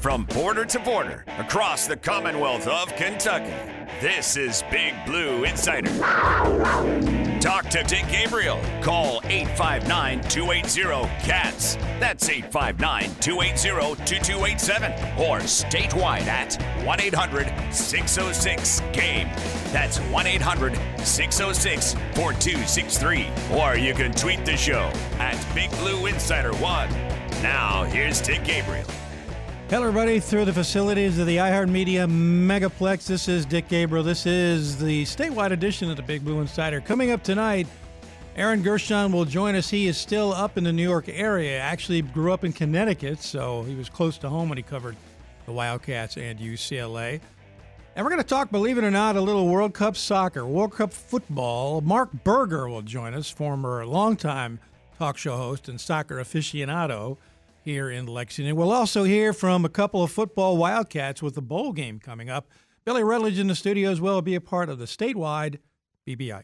From border to border, across the Commonwealth of Kentucky, this is Big Blue Insider. Talk to Dick Gabriel. Call 859-280-CATS. That's 859-280-2287. Or statewide at 1-800-606-GAME. That's 1-800-606-4263. Or you can tweet the show at Big Blue Insider 1. Now, here's Dick Gabriel. Hello, everybody, through the facilities of the iHeartMedia Megaplex. This is Dick Gabriel. This is the statewide edition of the Big Blue Insider. Coming up tonight, Aaron Gershon will join us. He is still up in the New York area. Actually grew up in Connecticut, so he was close to home when he covered the Wildcats and UCLA. And we're going to talk, believe it or not, a little World Cup soccer, World Cup football. Mark Berger will join us, former longtime talk show host and soccer aficionado here in Lexington. We'll also hear from a couple of football Wildcats with the bowl game coming up. Billy Rutledge in the studio as well will be a part of the statewide BBI.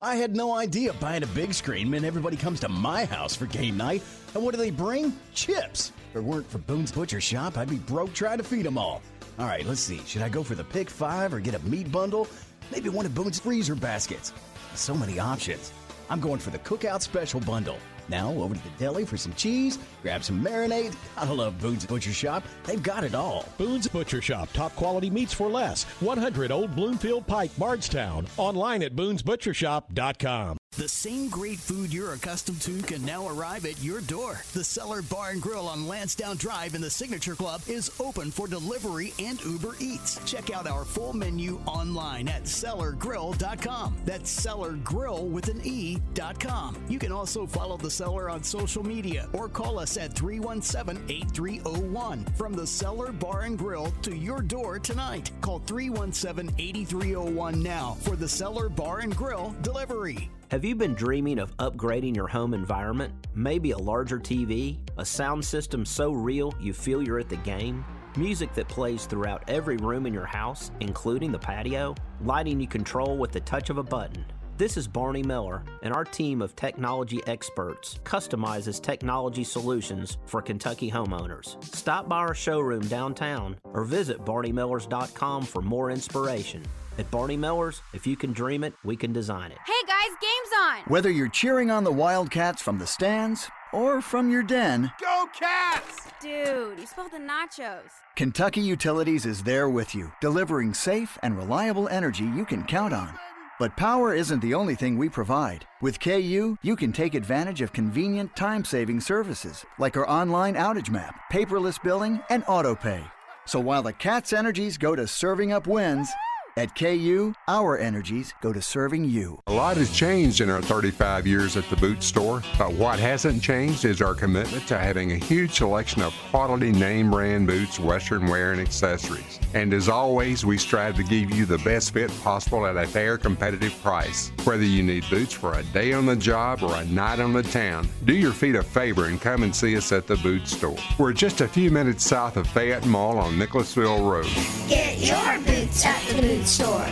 I had no idea buying a big screen meant everybody comes to my house for game night. And what do they bring? Chips. If it weren't for Boone's Butcher Shop, I'd be broke trying to feed them all. All right, let's see. Should I go for the pick five or get a meat bundle? Maybe one of Boone's freezer baskets. So many options. I'm going for the Cookout Special Bundle. Now over to the deli for some cheese, grab some marinade. Gotta love Boone's Butcher Shop. They've got it all. Boone's Butcher Shop, top quality meats for less. 100 Old Bloomfield Pike, Bardstown. Online at BoonesButcherShop.com. The same great food you're accustomed to can now arrive at your door. The Cellar Bar & Grill on Lansdowne Drive in the Signature Club is open for delivery and Uber Eats. Check out our full menu online at CellarGrill.com. That's CellarGrill with an E.com. You can also follow The Cellar on social media or call us at 317-8301. From the Cellar Bar & Grill to your door tonight. Call 317-8301 now for the Cellar Bar & Grill delivery. Have you been dreaming of upgrading your home environment? Maybe a larger TV? A sound system so real you feel you're at the game? Music that plays throughout every room in your house, including the patio? Lighting you control with the touch of a button? This is Barney Miller, and our team of technology experts customizes technology solutions for Kentucky homeowners. Stop by our showroom downtown or visit BarneyMillers.com for more inspiration. At Barney Miller's, if you can dream it, we can design it. Hey guys, game's on! Whether you're cheering on the Wildcats from the stands or from your den... Go Cats! Dude, you spilled the nachos. Kentucky Utilities is there with you, delivering safe and reliable energy you can count on. But power isn't the only thing we provide. With KU, you can take advantage of convenient time-saving services like our online outage map, paperless billing, and auto pay. So while the Cats' energies go to serving up wins, at KU, our energies go to serving you. A lot has changed in our 35 years at the boot store, but what hasn't changed is our commitment to having a huge selection of quality name brand boots, western wear, and accessories. And as always, we strive to give you the best fit possible at a fair, competitive price. Whether you need boots for a day on the job or a night on the town, do your feet a favor and come and see us at the boot store. We're just a few minutes south of Fayette Mall on Nicholasville Road. Get your boots at the boot store.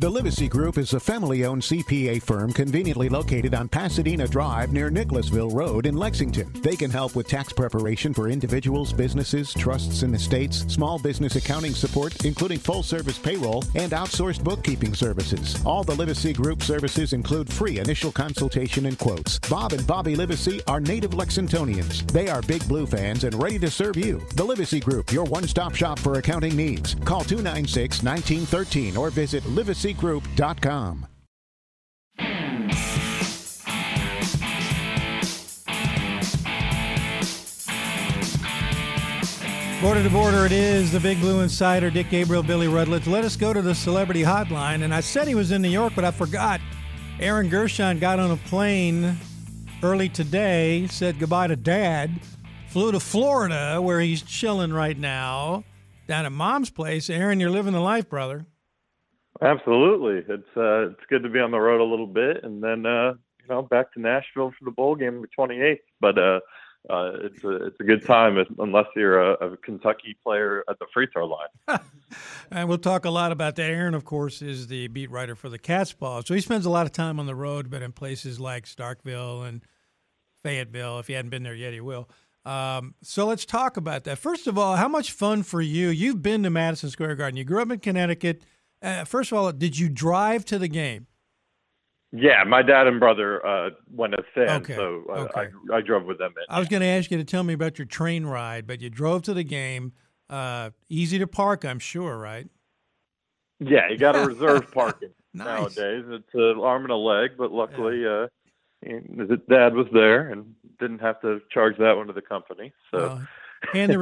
The Livesey Group is a family-owned CPA firm conveniently located on Pasadena Drive near Nicholasville Road in Lexington. They can help with tax preparation for individuals, businesses, trusts, and estates, small business accounting support, including full-service payroll, and outsourced bookkeeping services. All the Livesey Group services include free initial consultation and quotes. Bob and Bobby Livesey are native Lexingtonians. They are Big Blue fans and ready to serve you. The Livesey Group, your one-stop shop for accounting needs. Call 296-1913 or visit LiveseyGroup.com. Border to Border, it is the Big Blue Insider, Dick Gabriel, Billy Rutledge. Let us go to the celebrity hotline. And I said he was in New York, but I forgot. Aaron Gershon got on a plane early today, said goodbye to Dad, flew to Florida, where he's chilling right now, down at Mom's place. Aaron, you're living the life, brother. Absolutely. It's good to be on the road a little bit, and then back to Nashville for the bowl game on the 28th. But it's a good time unless you're a Kentucky player at the free throw line. And we'll talk a lot about that. Aaron, of course, is the beat writer for the Caspaws, so he spends a lot of time on the road, but in places like Starkville and Fayetteville. If he hadn't been there yet, he will. So let's talk about that. First of all, how much fun for you? You've been to Madison Square Garden. You grew up in Connecticut. First of all, did you drive to the game? Yeah, my dad and brother went as fans, so I drove with them in. I was going to ask you to tell me about your train ride, but you drove to the game. Easy to park, I'm sure, right? Yeah, you got to reserve parking nowadays. It's an arm and a leg, but luckily Dad was there and didn't have to charge that one to the company. So hand the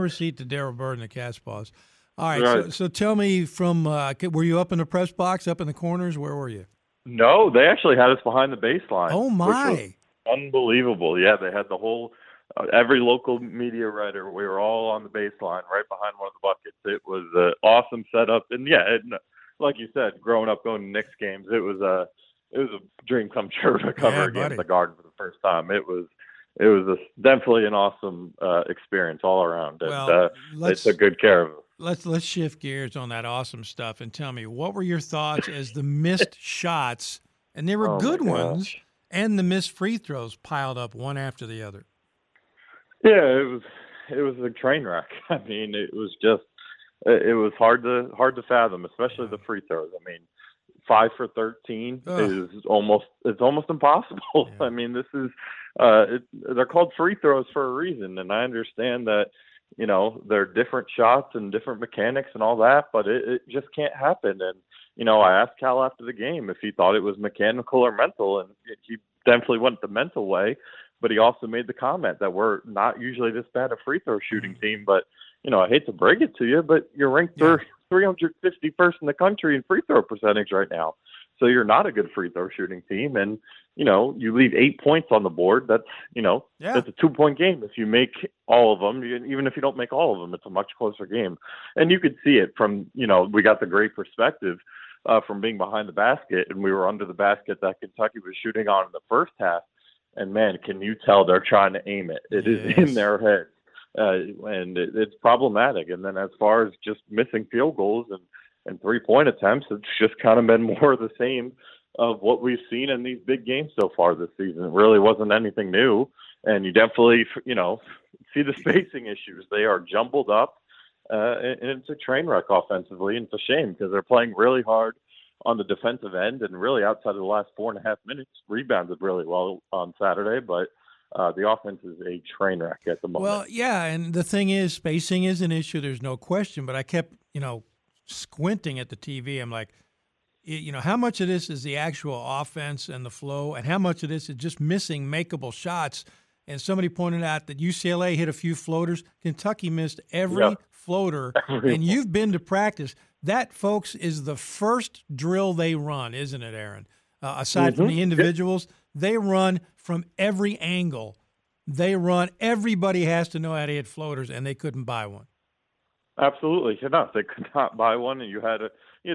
receipt to Daryl Byrd and the Caspaws. All right, so tell me from were you up in the press box, up in the corners? Where were you? No, they actually had us behind the baseline. Oh, my. Unbelievable. Yeah, they had the whole every local media writer. We were all on the baseline right behind one of the buckets. It was an awesome setup. And, like you said, growing up going to Knicks games, it was a dream come true to cover a game in the Garden for the first time. It was definitely an awesome experience all around. And they took good care of us. Let's shift gears on that awesome stuff and tell me, what were your thoughts as the missed shots, and there were good ones, and the missed free throws piled up one after the other? Yeah, it was a train wreck. I mean, it was hard to fathom, especially the free throws. I mean, 5 for 13 is almost impossible. Yeah. I mean, this is they're called free throws for a reason, and I understand that. You know, there are different shots and different mechanics and all that, but it just can't happen. And, you know, I asked Cal after the game if he thought it was mechanical or mental, and he definitely went the mental way, but he also made the comment that we're not usually this bad a free throw shooting team, but, you know, I hate to break it to you, but you're ranked 351st in the country in free throw percentage right now. So you're not a good free throw shooting team. And, you know, you leave 8 points on the board. That's, that's a 2-point game. If you make all of them, even if you don't make all of them, it's a much closer game. And you could see it from, we got the great perspective from being behind the basket, and we were under the basket that Kentucky was shooting on in the first half. And man, can you tell they're trying to aim it? It is in their head. And it's problematic. And then as far as just missing field goals and 3-point attempts, it's just kind of been more of the same of what we've seen in these big games so far this season. It really wasn't anything new. And you definitely, see the spacing issues. They are jumbled up, and it's a train wreck offensively. And it's a shame because they're playing really hard on the defensive end, and really outside of the last 4.5 minutes, rebounded really well on Saturday. But the offense is a train wreck at the moment. Well, yeah, and the thing is, spacing is an issue. There's no question. But I kept, squinting at the TV. I'm like, how much of this is the actual offense and the flow, and how much of this is just missing makeable shots? And somebody pointed out that UCLA hit a few floaters. Kentucky missed every floater. And you've been to practice. That, folks, is the first drill they run, isn't it, Aaron? Aside from the individuals, they run from every angle. They run. Everybody has to know how to hit floaters, and they couldn't buy one. Absolutely could not. They could not buy one, and you had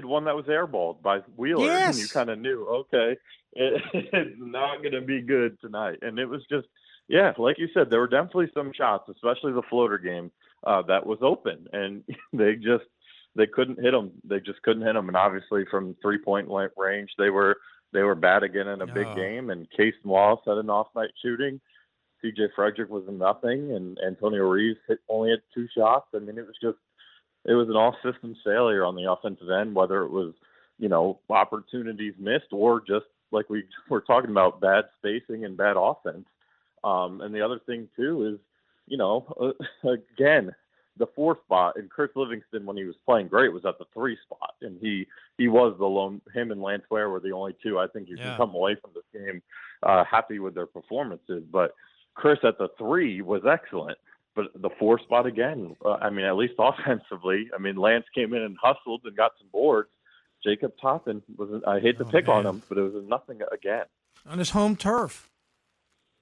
one that was airballed by Wheeler, and you kind of knew, okay, it's not going to be good tonight. And it was just, like you said, there were definitely some shots, especially the floater game, that was open, and they couldn't hit them. They just couldn't hit them, and obviously from 3-point range, they were bad again in a big game. And Case Wallace had an off night shooting. C.J. Frederick was nothing, and Antonio Reeves only had 2 shots. I mean, it was an all-systems failure on the offensive end, whether it was, opportunities missed or just like we were talking about, bad spacing and bad offense. And the other thing, too, is, again, the 4 spot, and Chris Livingston, when he was playing great, was at the 3 spot. And he was the lone – him and Lance Ware were the only 2. I think you can come away from this game happy with their performances. But Chris at the 3 was excellent. But the four spot again, I mean, at least offensively, I mean, Lance came in and hustled and got some boards. Jacob Toppin, I hate to pick on him, but it was nothing again. On his home turf.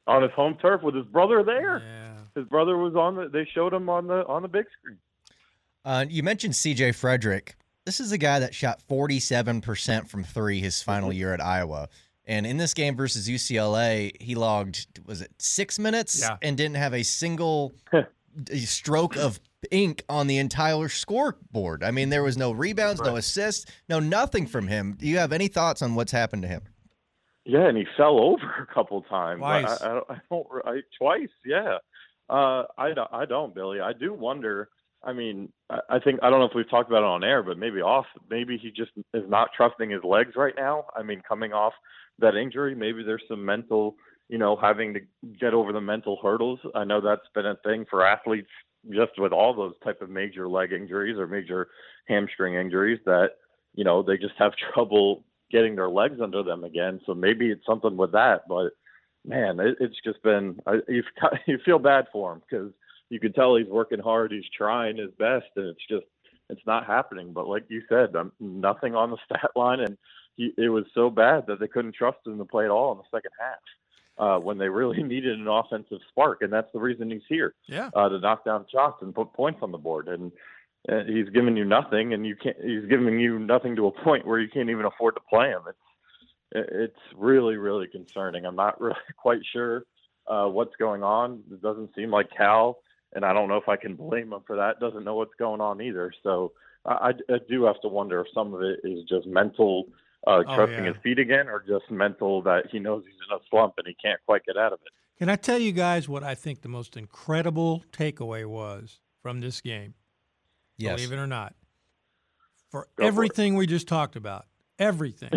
On his home turf with his brother there. Yeah. His brother was on the – they showed him on the big screen. You mentioned C.J. Frederick. This is a guy that shot 47% from three his final year at Iowa. And in this game versus UCLA, he logged, was it 6 minutes? Yeah. And didn't have a single stroke of ink on the entire scoreboard. I mean, there was no rebounds, no assists, no nothing from him. Do you have any thoughts on what's happened to him? Yeah, and he fell over a couple times. Twice. Twice, yeah. I don't, Billy. I do wonder. I mean, I think, I don't know if we've talked about it on air, but maybe off. Maybe he just is not trusting his legs right now. I mean, coming off that injury, maybe there's some mental, having to get over the mental hurdles. I know that's been a thing for athletes just with all those type of major leg injuries or major hamstring injuries that, they just have trouble getting their legs under them again. So maybe it's something with that. But, man, it's just been – you feel bad for him because – you can tell he's working hard. He's trying his best, and it's not happening. But like you said, nothing on the stat line, and it was so bad that they couldn't trust him to play at all in the second half when they really needed an offensive spark, and that's the reason he's here. Yeah, to knock down shots and put points on the board, and he's giving you nothing, and you can't. He's giving you nothing to a point where you can't even afford to play him. It's really, really concerning. I'm not really quite sure what's going on. It doesn't seem like Cal. And I don't know if I can blame him for that. Doesn't know what's going on either. So I do have to wonder if some of it is just mental, trusting his feet again, or just mental that he knows he's in a slump and he can't quite get out of it. Can I tell you guys what I think the most incredible takeaway was from this game? Yes. Believe it or not. We just talked about, everything.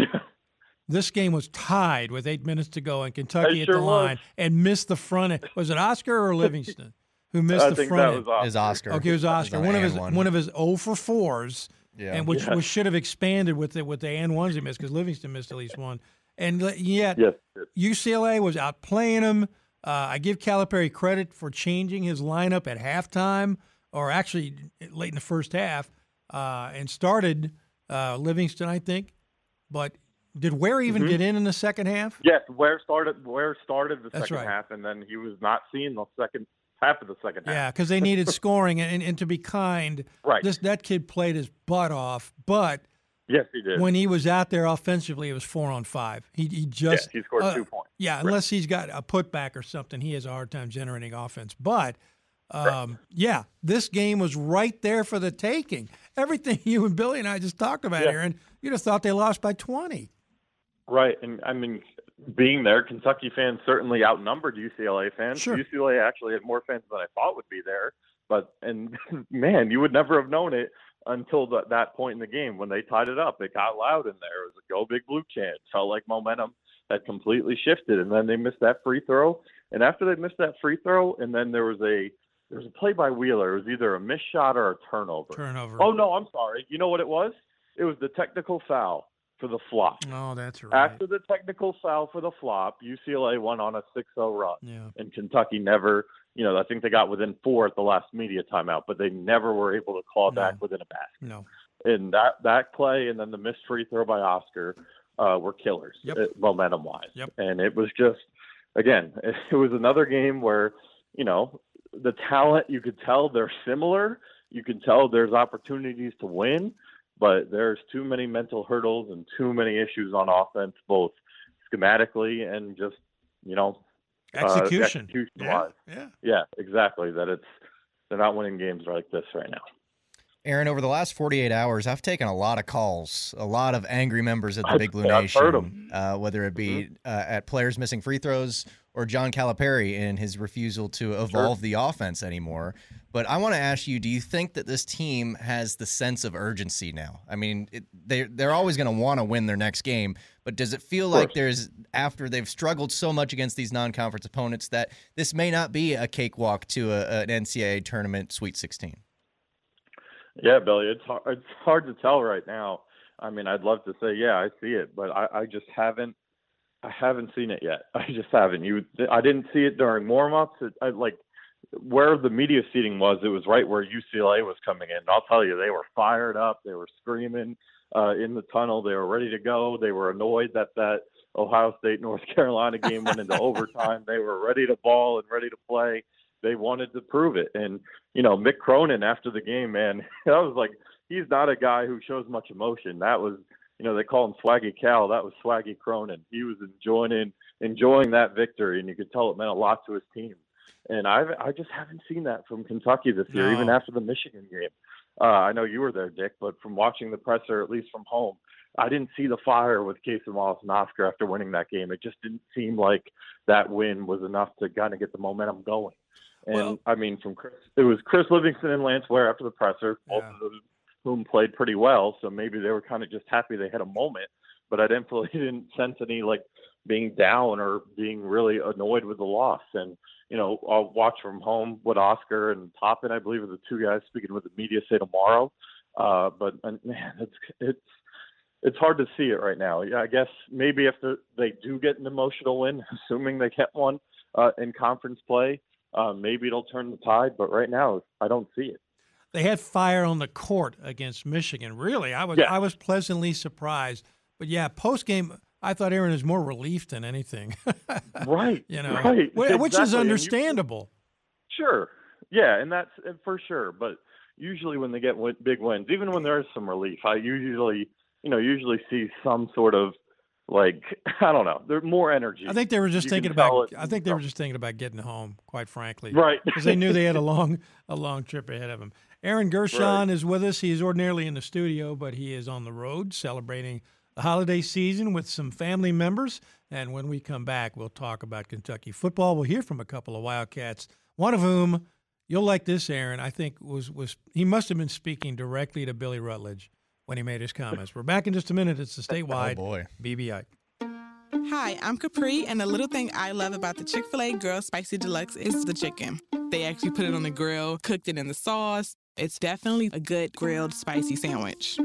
This game was tied with 8 minutes to go, and Kentucky at the line and missed the front end. Was it Oscar or Livingston? Who missed the front end? It was Oscar. Okay, it was Oscar. One of his 0-for-4s, and which should have expanded with the and ones he missed because Livingston missed at least one. And yet UCLA was outplaying him. I give Calipari credit for changing his lineup at halftime, or actually late in the first half, and started Livingston, I think. But did Ware even get in the second half? Yes, Ware started the second half, and then he was not seen the second half of the second half. Yeah, because they needed scoring, and to be kind, that kid played his butt off. But yes, he did. When he was out there offensively, it was 4-on-5. He just he scored 2 points. Yeah, unless he's got a putback or something, he has a hard time generating offense. But this game was right there for the taking. Everything you and Billy and I just talked about here, and you'd have thought they lost by 20. Right, and I mean, being there, Kentucky fans certainly outnumbered UCLA fans. Sure. UCLA actually had more fans than I thought would be there. And man, you would never have known it until that point in the game when they tied it up. It got loud in there. It was a go big blue chant. Felt like momentum had completely shifted. And then they missed that free throw. And after they missed that free throw, and then there was a play by Wheeler. It was either a missed shot or a turnover. Oh, no, I'm sorry. You know what it was? It was the technical foul for the flop. Oh, that's right. After the technical foul for the flop, UCLA went on a 6-0 run. Yeah. And Kentucky never, I think they got within four at the last media timeout, but they never were able to claw back within a basket. No. And that play and then the missed free throw by Oscar were killers, momentum-wise. Yep. And it was just, again, it was another game where, the talent, you could tell they're similar. You could tell there's opportunities to win. But there's too many mental hurdles and too many issues on offense, both schematically and just, execution. Yeah, exactly. That they're not winning games like this right now. Aaron, over the last 48 hours, I've taken a lot of calls, a lot of angry members at the Big Blue Nation, I've heard them. Whether it be at players missing free throws or John Calipari and his refusal to evolve the offense anymore. But I want to ask you, do you think that this team has the sense of urgency now? I mean, they're always going to want to win their next game, but does it feel like after they've struggled so much against these non-conference opponents, that this may not be a cakewalk to an NCAA tournament Sweet 16? Yeah, Billy, it's hard to tell right now. I mean, I'd love to say, I see it, but I just haven't. I haven't seen it yet. I just haven't. I didn't see it during warm-ups. It, I, like where the media seating was, it was right where UCLA was coming in. And I'll tell you, they were fired up. They were screaming in the tunnel. They were ready to go. They were annoyed that Ohio State-North Carolina game went into overtime. They were ready to ball and ready to play. They wanted to prove it. And, you know, Mick Cronin after the game, man, I was like, he's not a guy who shows much emotion. That was, you know, they call him Swaggy Cal. That was Swaggy Cronin. He was enjoying that victory, and you could tell it meant a lot to his team. And I just haven't seen that from Kentucky this year, even after the Michigan game. I know you were there, Dick, but from watching the presser, at least from home, I didn't see the fire with Case Wallace and Oscar after winning that game. It just didn't seem like that win was enough to kind of get the momentum going. And, well, I mean, it was Chris Livingston and Lance Ware after the presser, both of them whom played pretty well, so maybe they were kind of just happy they had a moment. But I didn't sense any, like, being down or being really annoyed with the loss. And, you know, I'll watch from home with Oscar and Toppin, I believe, are the two guys speaking with the media, say tomorrow. But, man, it's hard to see it right now. I guess maybe if they do get an emotional win, assuming they get one in conference play, maybe it'll turn the tide. But right now, I don't see it. They had fire on the court against Michigan. Really, I was pleasantly surprised. But, yeah, post-game, I thought Aaron is more relief than anything. Right. You know, right. Which is understandable. Sure. Yeah, and that's for sure. But usually when they get big wins, even when there is some relief, I usually see some sort of, like, I don't know, there's more energy. I think they were just thinking about getting home, quite frankly. Right. Because they knew they had a long trip ahead of them. Aaron Gershon is with us. He is ordinarily in the studio, but he is on the road celebrating the holiday season with some family members. And when we come back, we'll talk about Kentucky football. We'll hear from a couple of Wildcats, one of whom, you'll like this, Aaron, I think was he must have been speaking directly to Billy Rutledge when he made his comments. We're back in just a minute. It's the statewide BBI. Hi, I'm Capri, and a little thing I love about the Chick-fil-A Grilled Spicy Deluxe is the chicken. They actually put it on the grill, cooked it in the sauce. It's definitely a good grilled spicy sandwich.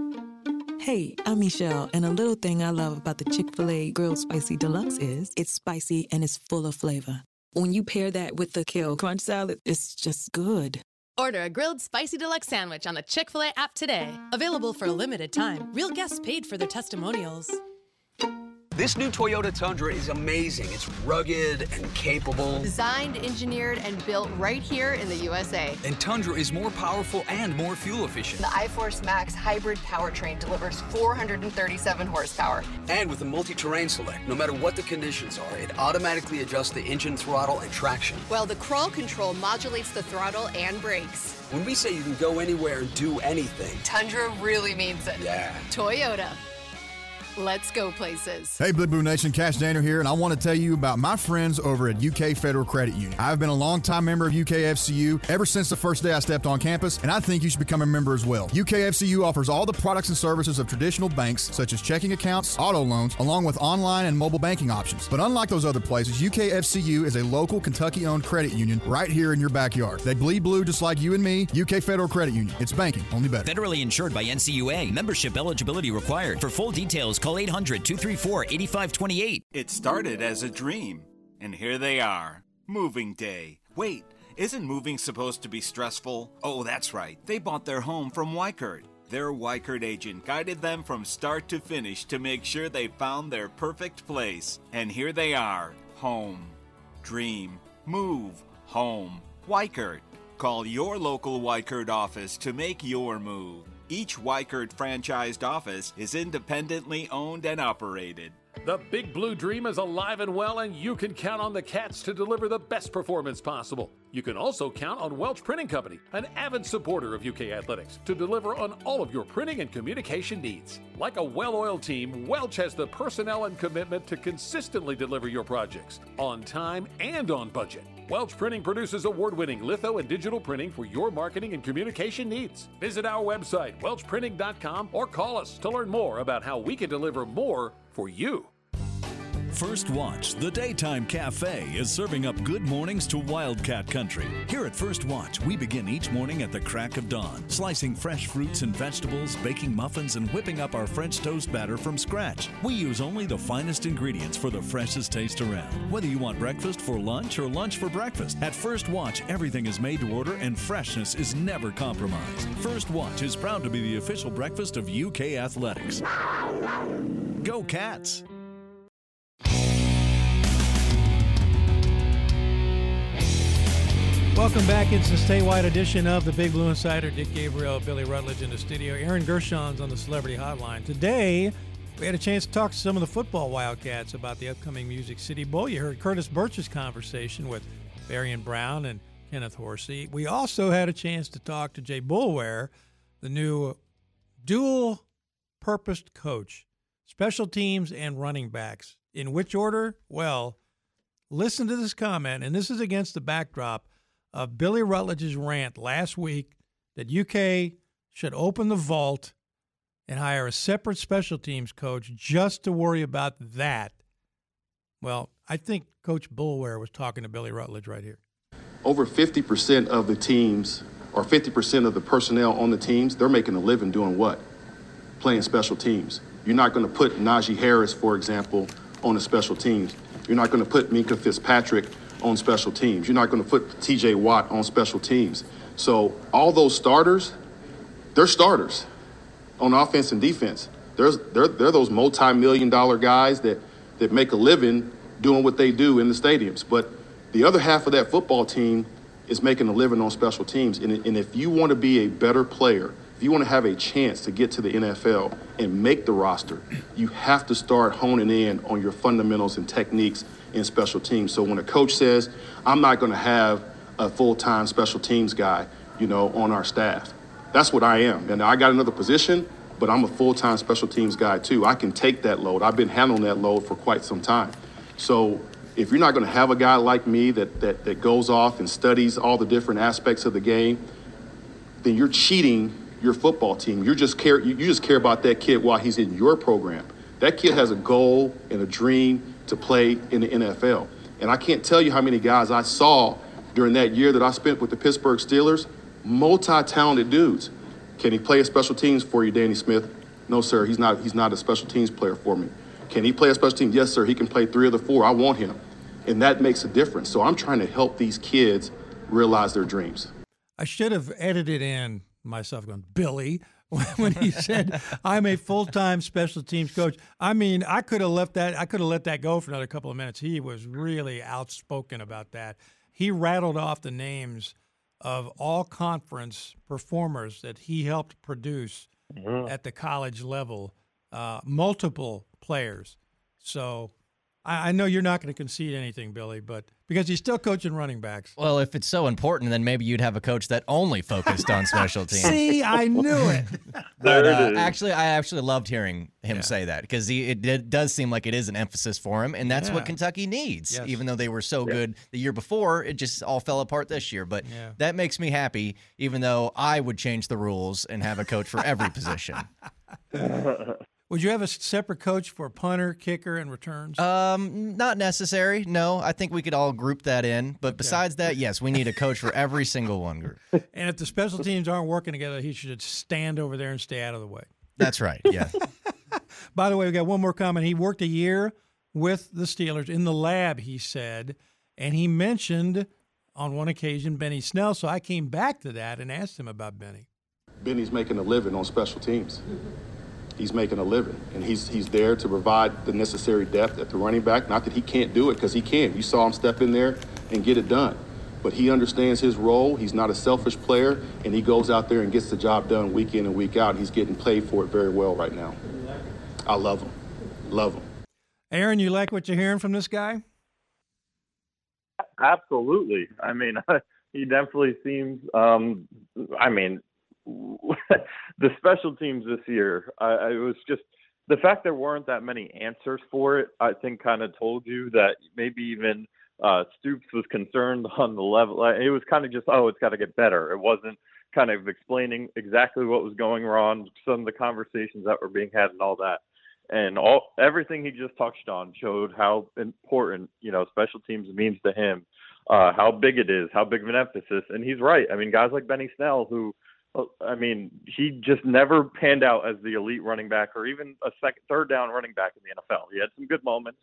Hey, I'm Michelle, and a little thing I love about the Chick-fil-A Grilled Spicy Deluxe is it's spicy and it's full of flavor. When you pair that with the kale crunch salad, it's just good. Order a grilled spicy deluxe sandwich on the Chick-fil-A app today. Available for a limited time. Real guests paid for their testimonials. This new Toyota Tundra is amazing. It's rugged and capable. Designed, engineered, and built right here in the USA. And Tundra is more powerful and more fuel efficient. The iForce Max hybrid powertrain delivers 437 horsepower. And with the multi-terrain select, no matter what the conditions are, it automatically adjusts the engine throttle and traction. While the crawl control modulates the throttle and brakes. When we say you can go anywhere and do anything, Tundra really means it. Yeah. Toyota. Let's go places. Hey, Blue Boo Nation, Cash Danner here, and I want to tell you about my friends over at UK Federal Credit Union. I've been a longtime member of UKFCU ever since the first day I stepped on campus, and I think you should become a member as well. UKFCU offers all the products and services of traditional banks, such as checking accounts, auto loans, along with online and mobile banking options. But unlike those other places, UKFCU is a local Kentucky-owned credit union right here in your backyard. They bleed blue just like you and me. UK Federal Credit Union. It's banking, only better. Federally insured by NCUA. Membership eligibility required. For full details, call 800-234-8528. It started as a dream, and here they are. Moving day. Wait, isn't moving supposed to be stressful? Oh, that's right. They bought their home from Weichert. Their Weichert agent guided them from start to finish to make sure they found their perfect place. And here they are. Home. Dream. Move. Home. Weichert. Call your local Weichert office to make your move. Each Weichert franchised office is independently owned and operated. The Big Blue Dream is alive and well, and you can count on the Cats to deliver the best performance possible. You can also count on Welch Printing Company, an avid supporter of UK athletics, to deliver on all of your printing and communication needs. Like a well-oiled team, Welch has the personnel and commitment to consistently deliver your projects on time and on budget. Welch Printing produces award-winning litho and digital printing for your marketing and communication needs. Visit our website, welchprinting.com, or call us to learn more about how we can deliver more for you. First Watch, the Daytime Cafe, is serving up good mornings to Wildcat Country. Here at First Watch, we begin each morning at the crack of dawn, slicing fresh fruits and vegetables, baking muffins, and whipping up our French toast batter from scratch. We use only the finest ingredients for the freshest taste around. Whether you want breakfast for lunch or lunch for breakfast, at First Watch, everything is made to order and freshness is never compromised. First Watch is proud to be the official breakfast of UK Athletics. Go Cats! Welcome back. It's the statewide edition of the Big Blue Insider. Dick Gabriel, Billy Rutledge in the studio. Aaron Gershon's on the Celebrity Hotline. Today, we had a chance to talk to some of the football Wildcats about the upcoming Music City Bowl. You heard Curtis Birch's conversation with Barion Brown and Kenneth Horsey. We also had a chance to talk to Jay Boulware, the new dual-purpose coach, special teams and running backs. In which order? Well, listen to this comment, and this is against the backdrop of Billy Rutledge's rant last week that UK should open the vault and hire a separate special teams coach just to worry about that. Well, I think Coach Boulware was talking to Billy Rutledge right here. Over 50% of the teams, or 50% of the personnel on the teams, they're making a living doing what? Playing special teams. You're not going to put Najee Harris, for example, on the special teams. You're not going to put Minka Fitzpatrick on special teams. You're not going to put T.J. Watt on special teams. So all those starters, they're starters on offense and defense. They're those multi-million-dollar guys that make a living doing what they do in the stadiums. But the other half of that football team is making a living on special teams. And if you want to be a better player, if you want to have a chance to get to the NFL and make the roster, you have to start honing in on your fundamentals and techniques in special teams. So when a coach says, I'm not going to have a full-time special teams guy, on our staff, that's what I am. And I got another position, but I'm a full-time special teams guy too. I can take that load. I've been handling that load for quite some time. So if you're not going to have a guy like me that goes off and studies all the different aspects of the game, then you're cheating your football team. You just care about that kid while he's in your program. That kid has a goal and a dream to play in the NFL. And I can't tell you how many guys I saw during that year that I spent with the Pittsburgh Steelers, multi-talented dudes. Can he play a special teams for you, Danny Smith? No, sir, he's not a special teams player for me. Can he play a special team? Yes, sir, he can play 3 of the 4. I want him. And that makes a difference. So I'm trying to help these kids realize their dreams. I should have edited in myself going, Billy, when he said, I'm a full-time special teams coach. I mean, I could have let that go for another couple of minutes. He was really outspoken about that. He rattled off the names of all conference performers that he helped produce at the college level, multiple players. So I know you're not going to concede anything, Billy, but because he's still coaching running backs. Well, if it's so important, then maybe you'd have a coach that only focused on special teams. See, I knew it. But I actually loved hearing him say that because it does seem like it is an emphasis for him, and that's what Kentucky needs. Yes. Even though they were so good the year before, it just all fell apart this year. But that makes me happy, even though I would change the rules and have a coach for every position. Would you have a separate coach for punter, kicker, and returns? Not necessary. No, I think we could all group that in. But besides that, yes, we need a coach for every single one group. And if the special teams aren't working together, he should stand over there and stay out of the way. That's right, yeah. By the way, we got one more comment. He worked a year with the Steelers in the lab, he said, and he mentioned on one occasion Benny Snell. So I came back to that and asked him about Benny. Benny's making a living on special teams. He's making a living, and he's there to provide the necessary depth at the running back. Not that he can't do it, because he can. You saw him step in there and get it done. But he understands his role. He's not a selfish player, and he goes out there and gets the job done week in and week out. He's getting paid for it very well right now. I love him. Love him. Aaron, you like what you're hearing from this guy? Absolutely. I mean, he definitely seems the special teams this year, it was just the fact there weren't that many answers for it, I think kind of told you that maybe even Stoops was concerned on the level. It was kind of just, it's got to get better. It wasn't kind of explaining exactly what was going wrong, some of the conversations that were being had and all that. And everything he just touched on showed how important, special teams means to him, how big it is, how big of an emphasis. And he's right. I mean, guys like Benny Snell, who, he just never panned out as the elite running back or even a third down running back in the NFL. He had some good moments,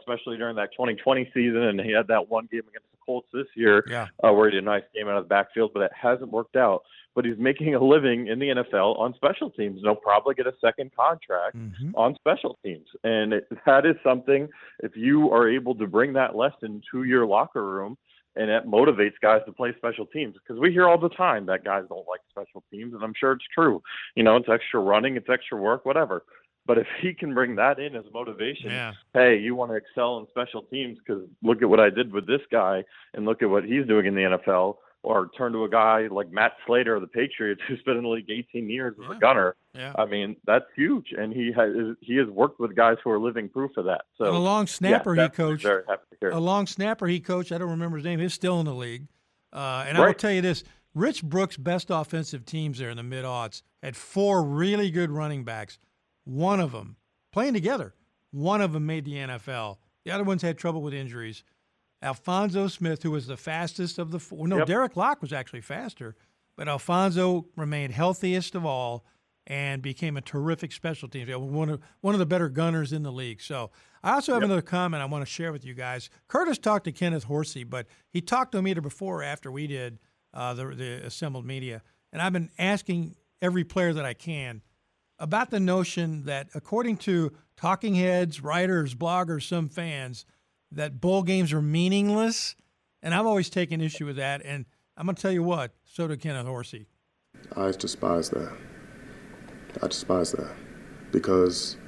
especially during that 2020 season. And he had that one game against the Colts this year where he did a nice game out of the backfield, but it hasn't worked out. But he's making a living in the NFL on special teams. And he'll probably get a second contract on special teams. And that is something, if you are able to bring that lesson to your locker room, and that motivates guys to play special teams, because we hear all the time that guys don't like special teams. And I'm sure it's true. It's extra running, it's extra work, whatever. But if he can bring that in as motivation, hey, you want to excel in special teams because look at what I did with this guy and look at what he's doing in the NFL. Or turn to a guy like Matt Slater of the Patriots, who's been in the league 18 years as a gunner. I mean, that's huge. And he has worked with guys who are living proof of that. So, and a long snapper he coached. Very happy to hear. A long snapper he coached. I don't remember his name. He's still in the league. And I will tell you this, Rich Brooks' best offensive teams there in the mid-aughts had four really good running backs. One of them, playing together, one of them made the NFL. The other ones had trouble with injuries. Alphonso Smith, who was the fastest of the four. Derek Locke was actually faster, but Alphonso remained healthiest of all and became a terrific special teams. One of the better gunners in the league. So I also have another comment I want to share with you guys. Curtis talked to Kenneth Horsey, but he talked to him either before or after we did the assembled media. And I've been asking every player that I can about the notion that, according to talking heads, writers, bloggers, some fans, that bowl games are meaningless, and I've always taken issue with that, and I'm going to tell you what, so did Kenneth Horsey. I despise that because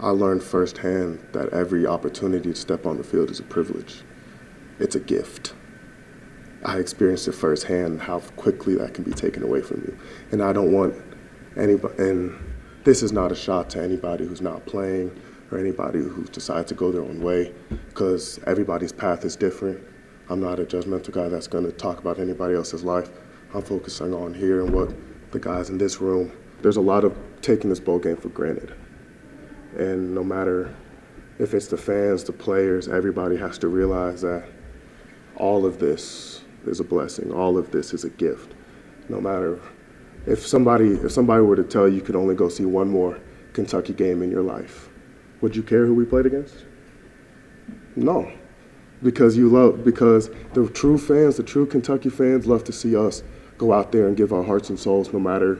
I learned firsthand that every opportunity to step on the field is a privilege. It's a gift. I experienced it firsthand, how quickly that can be taken away from you. And I don't want anybody, and this is not a shot to anybody who's not playing, or anybody who decides to go their own way, because everybody's path is different. I'm not a judgmental guy that's going to talk about anybody else's life. I'm focusing on here and what the guys in this room. There's a lot of taking this bowl game for granted. And no matter if it's the fans, the players, everybody has to realize that all of this is a blessing. All of this is a gift. No matter if somebody were to tell you could only go see one more Kentucky game in your life, would you care who we played against? No, because the true fans, the true Kentucky fans, love to see us go out there and give our hearts and souls. No matter,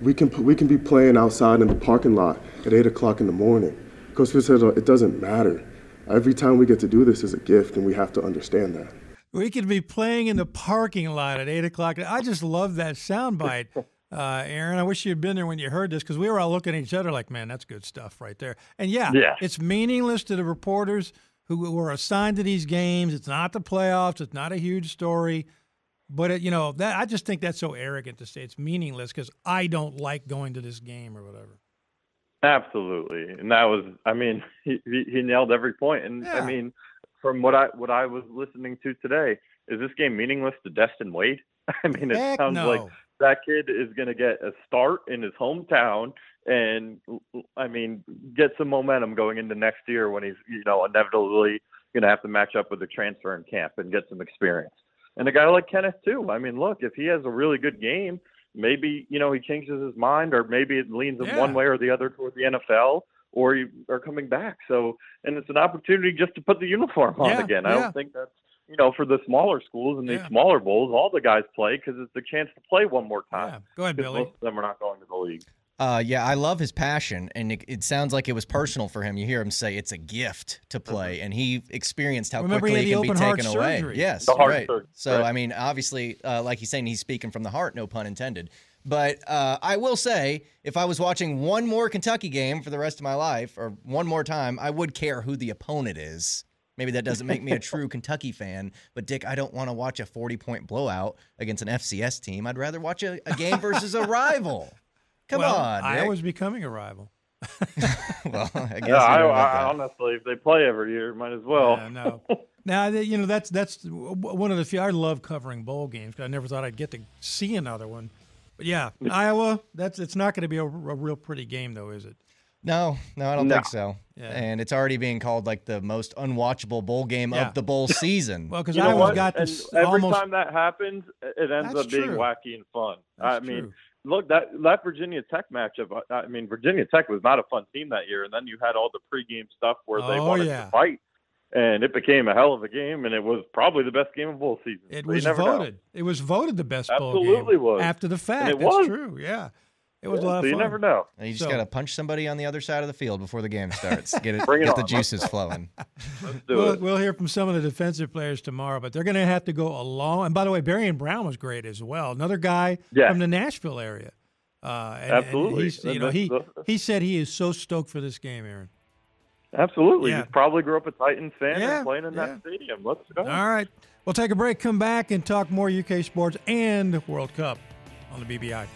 we can be playing outside in the parking lot at 8 o'clock in the morning. Coach Smith said it doesn't matter. Every time we get to do this is a gift, and we have to understand that. We could be playing in the parking lot at 8 o'clock. I just love that soundbite. Aaron, I wish you had been there when you heard this, because we were all looking at each other like, man, that's good stuff right there. And, it's meaningless to the reporters who were assigned to these games. It's not the playoffs. It's not a huge story. But, I just think that's so arrogant to say it's meaningless because I don't like going to this game or whatever. Absolutely. And that was, he nailed every point. And, from what I was listening to today, is this game meaningless to Destin Wade? It sounds like that kid is going to get a start in his hometown and, get some momentum going into next year when he's, inevitably going to have to match up with a transfer in camp and get some experience. And a guy like Kenneth, too. Look, if he has a really good game, maybe, he changes his mind, or maybe it leans him one way or the other toward the NFL, or you are coming back. So, and it's an opportunity just to put the uniform on again. I don't think that's, for the smaller schools and these smaller bowls, all the guys play because it's the chance to play one more time. Yeah. Go ahead, Billy. Most of them are not going to the league. I love his passion, and it sounds like it was personal for him. You hear him say it's a gift to play, and he experienced how quickly it can be taken away. Surgery. Yes, the heart surgery. So, right. Obviously, like he's saying, he's speaking from the heart, no pun intended. But I will say, if I was watching one more Kentucky game for the rest of my life, or one more time, I would care who the opponent is. Maybe that doesn't make me a true Kentucky fan, but Dick, I don't want to watch a 40-point blowout against an FCS team. I'd rather watch a game versus a rival. Come on, Dick. I was becoming a rival. I honestly, if they play every year, might as well. Now, that's one of the few. I love covering bowl games because I never thought I'd get to see another one. But Iowa, it's not going to be a real pretty game, though, is it? No, I don't think so. Yeah. And it's already being called like the most unwatchable bowl game of the bowl season. Well, because I almost got this. And every time that happens, it ends up being wacky and fun. I mean, look, that Virginia Tech matchup. I mean, Virginia Tech was not a fun team that year, and then you had all the pregame stuff where they wanted to fight, and it became a hell of a game, and it was probably the best game of bowl season. It was voted. It was voted the best bowl game. Absolutely was after the fact. That's true. Yeah. It was a lot of fun. You never know. And you just got to punch somebody on the other side of the field before the game starts. Get the juices flowing. Let's do it. We'll hear from some of the defensive players tomorrow, but they're going to have to go along. And by the way, Barion Brown was great as well. Another guy from the Nashville area. Absolutely. And he said he is so stoked for this game, Aaron. Absolutely. Yeah. He probably grew up a Titans fan and playing in that stadium. Let's go. All right. We'll take a break, come back, and talk more UK sports and World Cup on the BBI.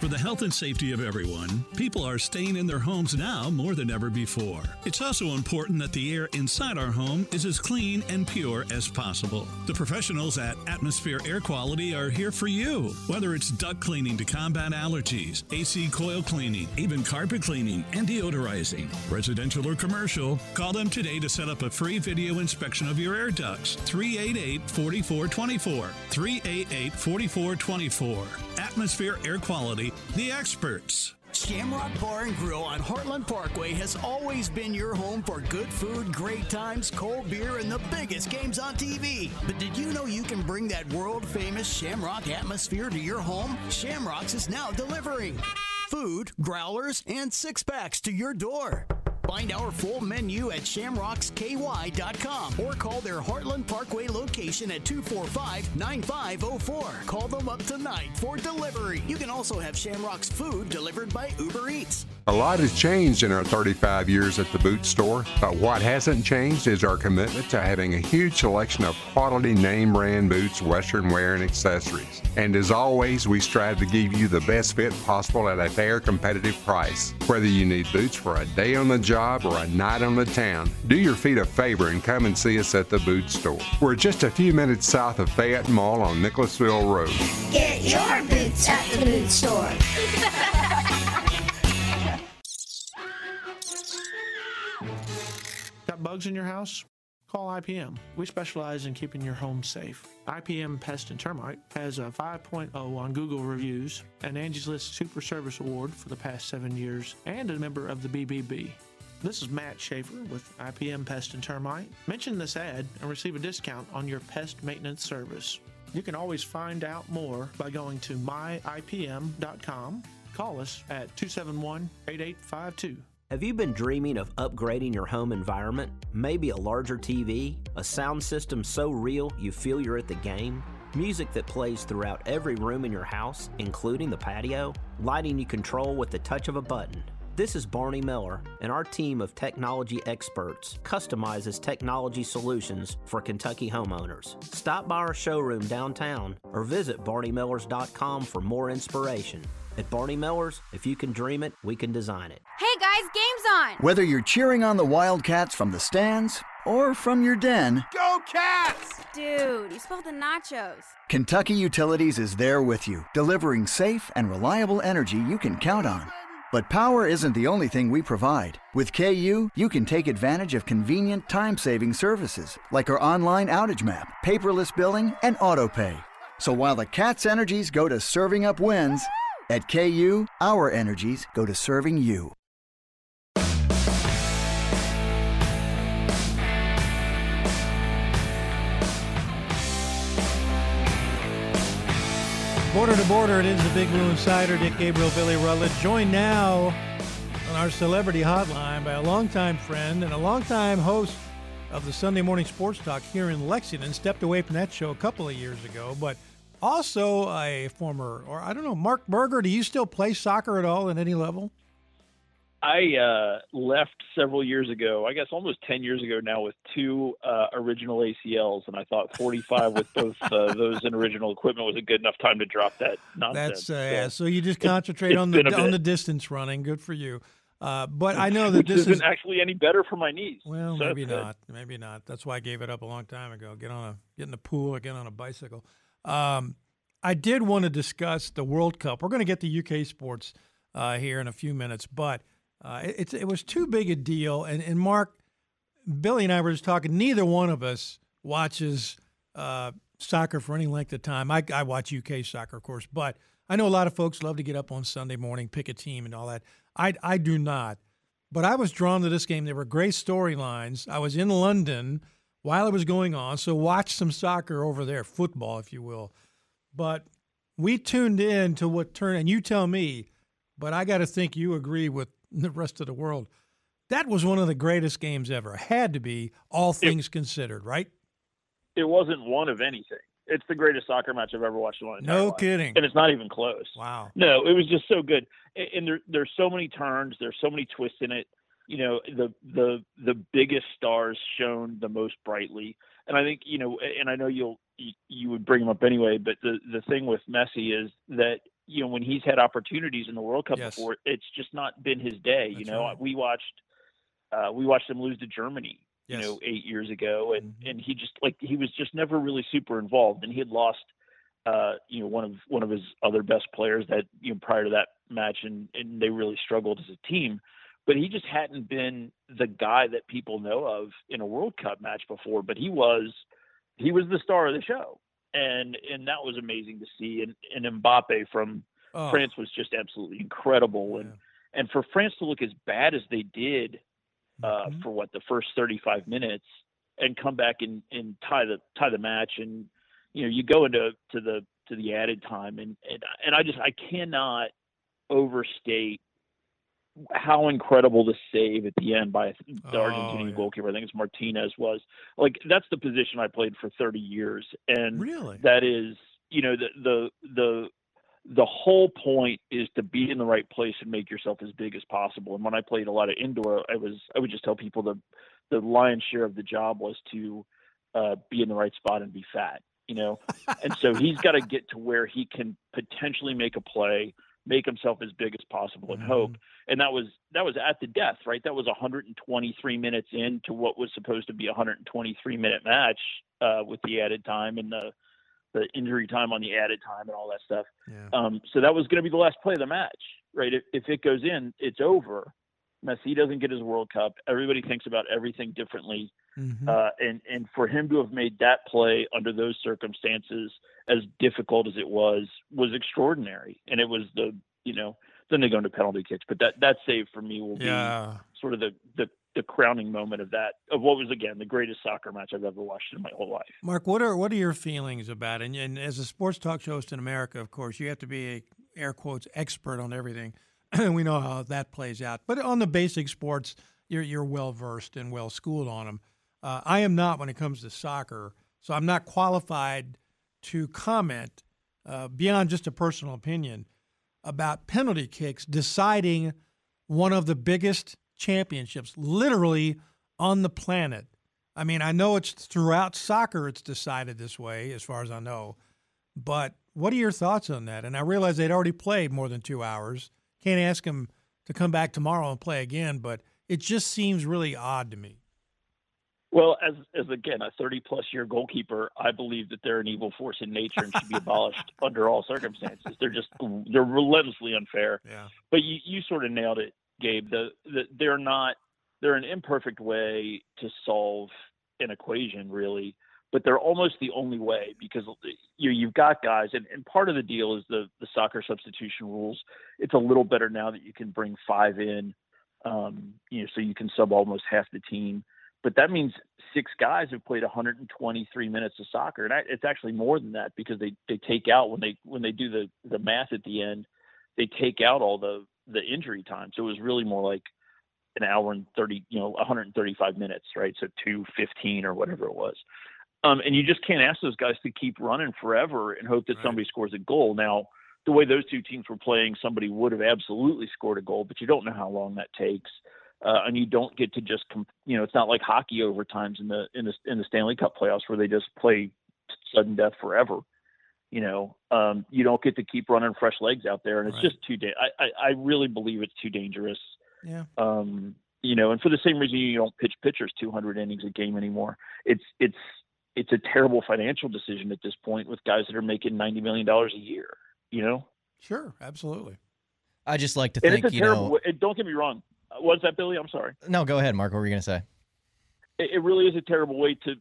For the health and safety of everyone, people are staying in their homes now more than ever before. It's also important that the air inside our home is as clean and pure as possible. The professionals at Atmosphere Air Quality are here for you. Whether it's duct cleaning to combat allergies, AC coil cleaning, even carpet cleaning and deodorizing, residential or commercial, call them today to set up a free video inspection of your air ducts. 388-4424. 388-4424. Atmosphere Air Quality. The experts. Shamrock Bar and Grill on Heartland Parkway has always been your home for good food, great times, cold beer, and the biggest games on TV. But did you know you can bring that world-famous Shamrock atmosphere to your home? Shamrock's is now delivering food, growlers, and six-packs to your door. Find our full menu at shamrocksky.com or call their Heartland Parkway location at 245-9504. Call them up tonight for delivery. You can also have Shamrock's food delivered by Uber Eats. A lot has changed in our 35 years at the boot store, but what hasn't changed is our commitment to having a huge selection of quality name-brand boots, Western wear, and accessories. And as always, we strive to give you the best fit possible at a fair, competitive price. Whether you need boots for a day on the job or a night on the town, do your feet a favor and come and see us at the boot store. We're just a few minutes south of Fayette Mall on Nicholasville Road. Get your boots at the boot store. Got bugs in your house? Call IPM. We specialize in keeping your home safe. IPM Pest and Termite has a 5.0 on Google reviews, an Angie's List Super Service Award for the past 7 years, and a member of the BBB. This is Matt Schaefer with IPM Pest and Termite. Mention this ad and receive a discount on your pest maintenance service. You can always find out more by going to myipm.com. Call us at 271-8852. Have you been dreaming of upgrading your home environment? Maybe a larger TV? A sound system so real you feel you're at the game? Music that plays throughout every room in your house, including the patio? Lighting you control with the touch of a button? This is Barney Miller, and our team of technology experts customizes technology solutions for Kentucky homeowners. Stop by our showroom downtown or visit BarneyMillers.com for more inspiration. At Barney Miller's, if you can dream it, we can design it. Hey guys, game's on! Whether you're cheering on the Wildcats from the stands or from your den... Go Cats! Dude, you spilled the nachos. Kentucky Utilities is there with you, delivering safe and reliable energy you can count on. But power isn't the only thing we provide. With KU, you can take advantage of convenient time-saving services like our online outage map, paperless billing, and auto pay. So while the Cats' energies go to serving up wins, at KU, our energies go to serving you. Border to Border, it is the Big Blue Insider, Dick Gabriel, Billy Rutledge. Joined now on our celebrity hotline by a longtime friend and a longtime host of the Sunday Morning Sports Talk here in Lexington. Stepped away from that show a couple of years ago, but also a former, or I don't know, Mark Berger. Do you still play soccer at all at any level? I left several years ago, I guess almost 10 years ago now, with two original ACLs, and I thought 45 with both those and original equipment was a good enough time to drop that nonsense. So you just concentrate on the distance running. Good for you. But I know that this isn't actually any better for my knees. Well, so maybe not. Maybe not. That's why I gave it up a long time ago. Get in the pool or get on a bicycle. I did want to discuss the World Cup. We're going to get to UK sports here in a few minutes, but it was too big a deal. And Mark, Billy and I were just talking. Neither one of us watches soccer for any length of time. I watch UK soccer, of course, but I know a lot of folks love to get up on Sunday morning, pick a team and all that. I do not. But I was drawn to this game. There were great storylines. I was in London while it was going on, so watch some soccer over there, football, if you will. But we tuned in to what turned, and you tell me, but I got to think you agree with the rest of the world. That was one of the greatest games ever. Had to be, all things considered, right? It wasn't one of anything. It's the greatest soccer match I've ever watched in my entire life. No kidding. And it's not even close. Wow. No, it was just so good. And there's so many turns. There's so many twists in it. You know, the biggest stars shone the most brightly. And I think, you know, and I know you would bring him up anyway, but the thing with Messi is that, you know, when he's had opportunities in the World Cup yes. before, it's just not been his day. That's you know, right. We watched him lose to Germany. Yes. You know, 8 years ago, and he just he was just never really super involved, and he had lost, one of his other best players that prior to that match, and they really struggled as a team, but he just hadn't been the guy that people know of in a World Cup match before, but he was the star of the show, and that was amazing to see, and Mbappe from France was just absolutely incredible, and for France to look as bad as they did. For the first 35 minutes and come back and tie the match. And, you go to the added time and I cannot overstate how incredible the save at the end by the Argentinian goalkeeper. I think it's Martinez was that's the position I played for 30 years. And really? That is, the whole point is to be in the right place and make yourself as big as possible. And when I played a lot of indoor, I would just tell people the lion's share of the job was to be in the right spot and be fat, And so he's got to get to where he can potentially make a play, make himself as big as possible and hope. And that was at the death, right? That was 123 minutes into what was supposed to be a 123-minute match with the added time and the injury time on the added time and all that stuff. Yeah. So that was going to be the last play of the match, right? If it goes in, it's over. Messi doesn't get his World Cup. Everybody thinks about everything differently. And for him to have made that play under those circumstances, as difficult as it was extraordinary. And it was then they go into penalty kicks, but that save for me will be sort of the crowning moment of what was, again, the greatest soccer match I've ever watched in my whole life. Mark, what are your feelings about it? And as a sports talk show host in America, of course, you have to be a air quotes expert on everything. We know how that plays out. But on the basic sports, you're well versed and well schooled on them. I am not when it comes to soccer, so I'm not qualified to comment beyond just a personal opinion about penalty kicks deciding one of the biggest championships literally on the planet. I mean, I know it's throughout soccer it's decided this way, as far as I know, but what are your thoughts on that? And I realize they'd already played more than 2 hours. Can't ask them to come back tomorrow and play again, but it just seems really odd to me. Well, as again, a 30-plus-year goalkeeper, I believe that they're an evil force in nature and should be abolished under all circumstances. They're relentlessly unfair. Yeah. But you sort of nailed it, Gabe. They're an imperfect way to solve an equation, really, but they're almost the only way because you've got guys, and part of the deal is the soccer substitution rules. It's a little better now that you can bring five in, so you can sub almost half the team. But that means six guys have played 123 minutes of soccer, and it's actually more than that because they take out when they do the math at the end, they take out all the injury time. So it was really more like an hour and 30, 135 minutes, right? So 2:15 or whatever it was. And you just can't ask those guys to keep running forever and hope that right. somebody scores a goal. Now, the way those two teams were playing, somebody would have absolutely scored a goal, but you don't know how long that takes. And you don't get to just, it's not like hockey overtimes in the Stanley Cup playoffs where they just play sudden death forever. You don't get to keep running fresh legs out there, and it's right. just too. I really believe it's too dangerous Yeah. You know, and for the same reason you don't pitch pitchers 200 innings a game anymore. It's a terrible financial decision at this point with guys that are making $90 million a year, you know? Sure, absolutely. I just like to think, don't get me wrong. What's that, Billy? I'm sorry. No, go ahead, Mark. What were you going to say? It really is a terrible way to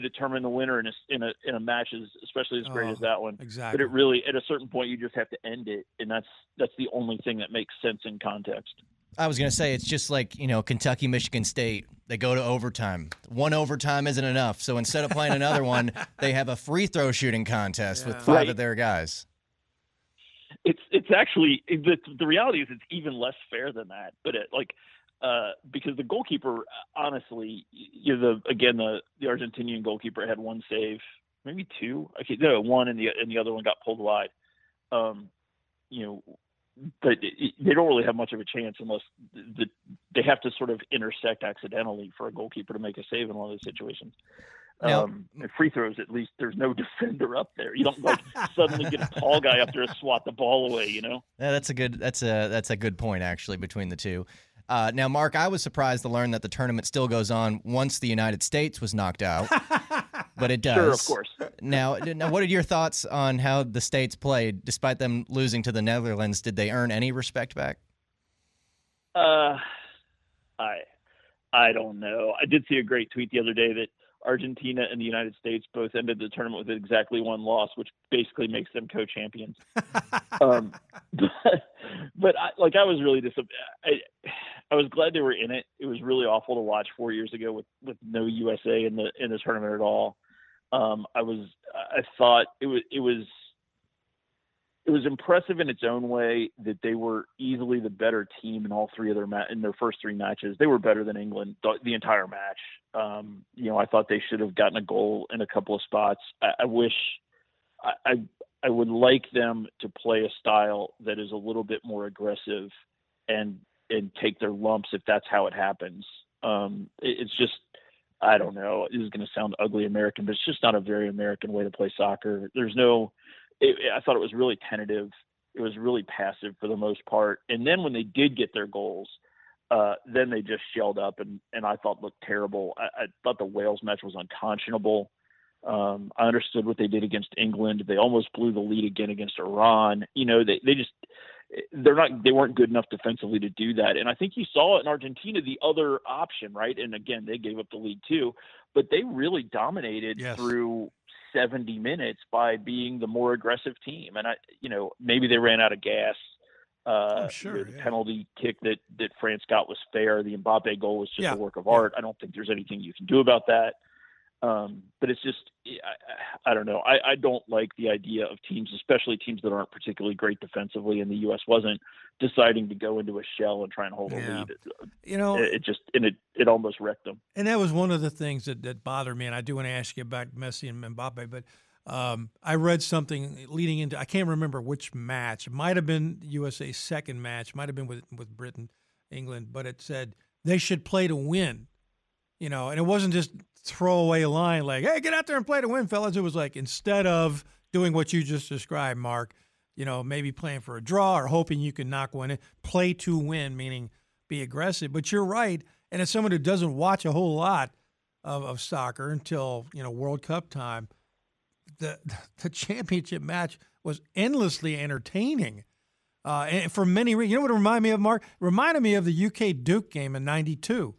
determine the winner in a match, especially as great as that one. Exactly. But it really, at a certain point, you just have to end it, and that's the only thing that makes sense in context. I was going to say, it's just like, you know, Kentucky, Michigan State, they go to overtime. One overtime isn't enough, so instead of playing another one, they have a free throw shooting contest with five of their guys. It's actually, the reality is it's even less fair than that, but because the goalkeeper, honestly, the Argentinian goalkeeper had one save, maybe two. Okay, no, one, and the other one got pulled wide. But they don't really have much of a chance unless they have to sort of intersect accidentally for a goalkeeper to make a save in one of those situations. Now, free throws, at least there's no defender up there. You don't suddenly get a tall guy up there to swat the ball away. You know, yeah, that's a good point actually between the two. Now, Mark, I was surprised to learn that the tournament still goes on once the United States was knocked out, but it does. Sure, of course. Now, what are your thoughts on how the States played, despite them losing to the Netherlands? Did they earn any respect back? I don't know. I did see a great tweet the other day that Argentina and the United States both ended the tournament with exactly one loss, which basically makes them co-champions. I was really disappointed. I was glad they were in it. It was really awful to watch 4 years ago with no USA in the tournament at all. I thought it was impressive in its own way that they were easily the better team in all three of their first three matches. They were better than England the entire match. I thought they should have gotten a goal in a couple of spots. I would like them to play a style that is a little bit more aggressive and take their lumps if that's how it happens. It's just, I don't know. This is going to sound ugly American, but it's just not a very American way to play soccer. I thought it was really tentative. It was really passive for the most part. And then when they did get their goals, then they just shelled up and I thought looked terrible. I thought the Wales match was unconscionable. I understood what they did against England. They almost blew the lead again against Iran. You know, they weren't good enough defensively to do that. And I think you saw in Argentina the other option, right? And again, they gave up the lead too, but they really dominated through 70 minutes by being the more aggressive team. And maybe they ran out of gas. The penalty kick that France got was fair. The Mbappe goal was just a work of art. I don't think there's anything you can do about that. But it's just, I don't know. I don't like the idea of teams, especially teams that aren't particularly great defensively, and the U.S. wasn't, deciding to go into a shell and try and hold a lead. It almost wrecked them. And that was one of the things that bothered me. And I do want to ask you about Messi and Mbappe, but I read something leading into, I can't remember which match. It might have been USA's second match. Might have been with Britain, England. But it said they should play to win. You know, and it wasn't just throwaway line like, hey, get out there and play to win, fellas. It was like, instead of doing what you just described, Mark, you know, maybe playing for a draw or hoping you can knock one in, play to win, meaning be aggressive. But you're right. And as someone who doesn't watch a whole lot of soccer until, you know, World Cup time, the championship match was endlessly entertaining. And for many reasons, you know what it reminded me of, Mark? It reminded me of the UK Duke game in 92.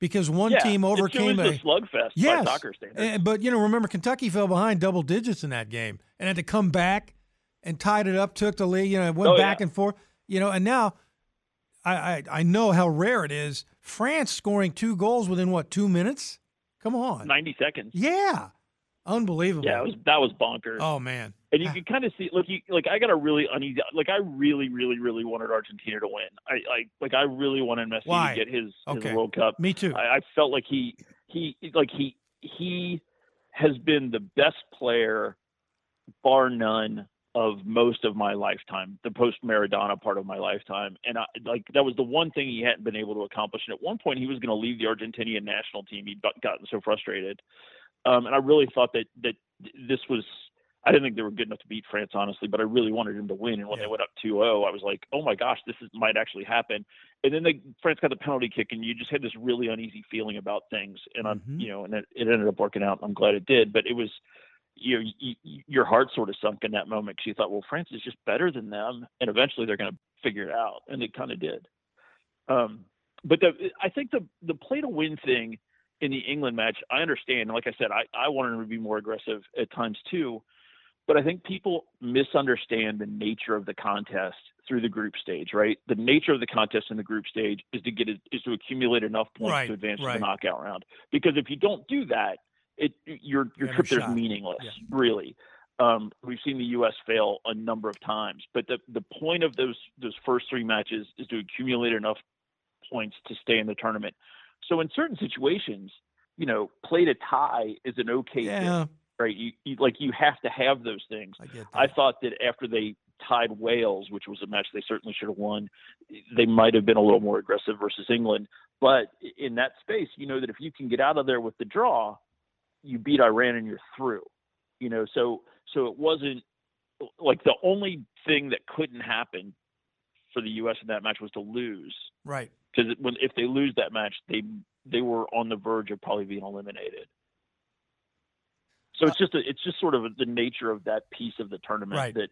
Because one team overcame a slugfest by soccer standards. But, you know, remember, Kentucky fell behind double digits in that game and had to come back and tied it up, took the lead, you know, went back and forth. You know, and now I know how rare it is. France scoring two goals within, 2 minutes? Come on. 90 seconds. Yeah. Unbelievable. Yeah, that was bonkers. Oh, man. And you could kind of see, I got a really uneasy, I really, really, really wanted Argentina to win. I really wanted Messi to get his World Cup. Me too. I felt like he has been the best player, bar none, of most of my lifetime, the post-Maradona part of my lifetime. And that was the one thing he hadn't been able to accomplish. And at one point, he was going to leave the Argentinian national team. He'd gotten so frustrated. And I really thought that this was, I didn't think they were good enough to beat France, honestly, but I really wanted them to win. And when they went up 2-0, I was like, oh my gosh, this might actually happen. And then France got the penalty kick, and you just had this really uneasy feeling about things. And it ended up working out. I'm glad it did, but it was, your heart sort of sunk in that moment, because you thought, well, France is just better than them, and eventually they're going to figure it out. And they kind of did. I think the play to win thing in the England match, I understand. Like I said, I wanted them to be more aggressive at times too. But I think people misunderstand the nature of the contest through the group stage, right? The nature of the contest in the group stage is to accumulate enough points to advance to the knockout round. Because if you don't do that, your trip there is meaningless, really. We've seen the U.S. fail a number of times, but the point of those first three matches is to accumulate enough points to stay in the tournament. So in certain situations, play to tie is an okay thing. Right. You have to have those things. I thought that after they tied Wales, which was a match they certainly should have won, they might have been a little more aggressive versus England. But in that space, you know that if you can get out of there with the draw, you beat Iran and you're through. So it wasn't like the only thing that couldn't happen for the U.S. in that match was to lose. Right. Because if they lose that match, they were on the verge of probably being eliminated. So it's just sort of the nature of that piece of the tournament that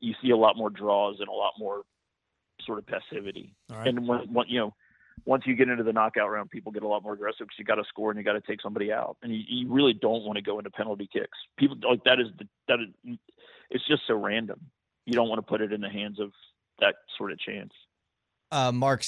you see a lot more draws and a lot more sort of passivity. Right. And once you get into the knockout round, people get a lot more aggressive because you got to score and you got to take somebody out, and you really don't want to go into penalty kicks. People like that is it's just so random. You don't want to put it in the hands of that sort of chance. Mark,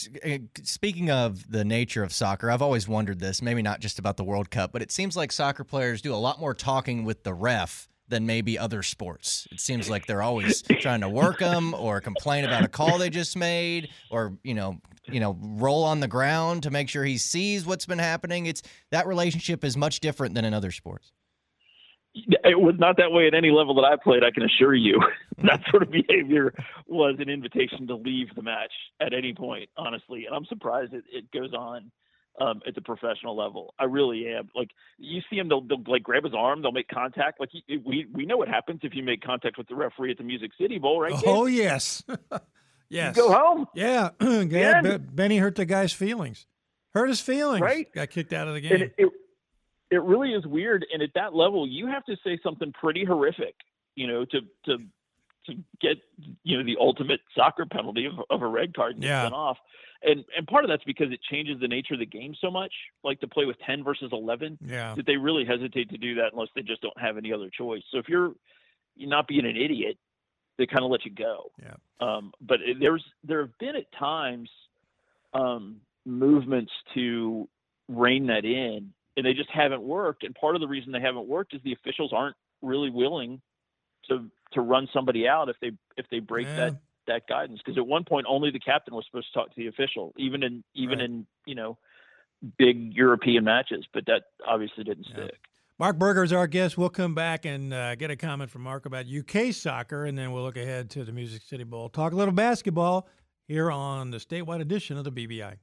speaking of the nature of soccer, I've always wondered this, maybe not just about the World Cup, but it seems like soccer players do a lot more talking with the ref than maybe other sports. It seems like they're always trying to work them or complain about a call they just made or, roll on the ground to make sure he sees what's been happening. That relationship is much different than in other sports. It was not that way at any level that I played, I can assure you. That sort of behavior was an invitation to leave the match at any point, honestly. And I'm surprised it goes on at the professional level. I really am. Like, you see him, they'll like grab his arm, they'll make contact. Like, we know what happens if you make contact with the referee at the Music City Bowl, right? Oh, Ken? Yes. Yes. You go home. Yeah. Yeah. Benny hurt the guy's feelings. Hurt his feelings. Right. Got kicked out of the game. And it really is weird, and at that level, you have to say something pretty horrific, to get the ultimate soccer penalty of a red card and get sent off. And part of that's because it changes the nature of the game so much, like to play with 10 versus 11, that they really hesitate to do that unless they just don't have any other choice. So if you're not being an idiot, they kind of let you go. Yeah. But there have been at times movements to rein that in. And they just haven't worked. And part of the reason they haven't worked is the officials aren't really willing to run somebody out if they break that guidance. Because at one point, only the captain was supposed to talk to the official, even in big European matches. But that obviously didn't stick. Mark Berger is our guest. We'll come back and get a comment from Mark about UK soccer, and then we'll look ahead to the Music City Bowl. Talk a little basketball here on the statewide edition of the BBI.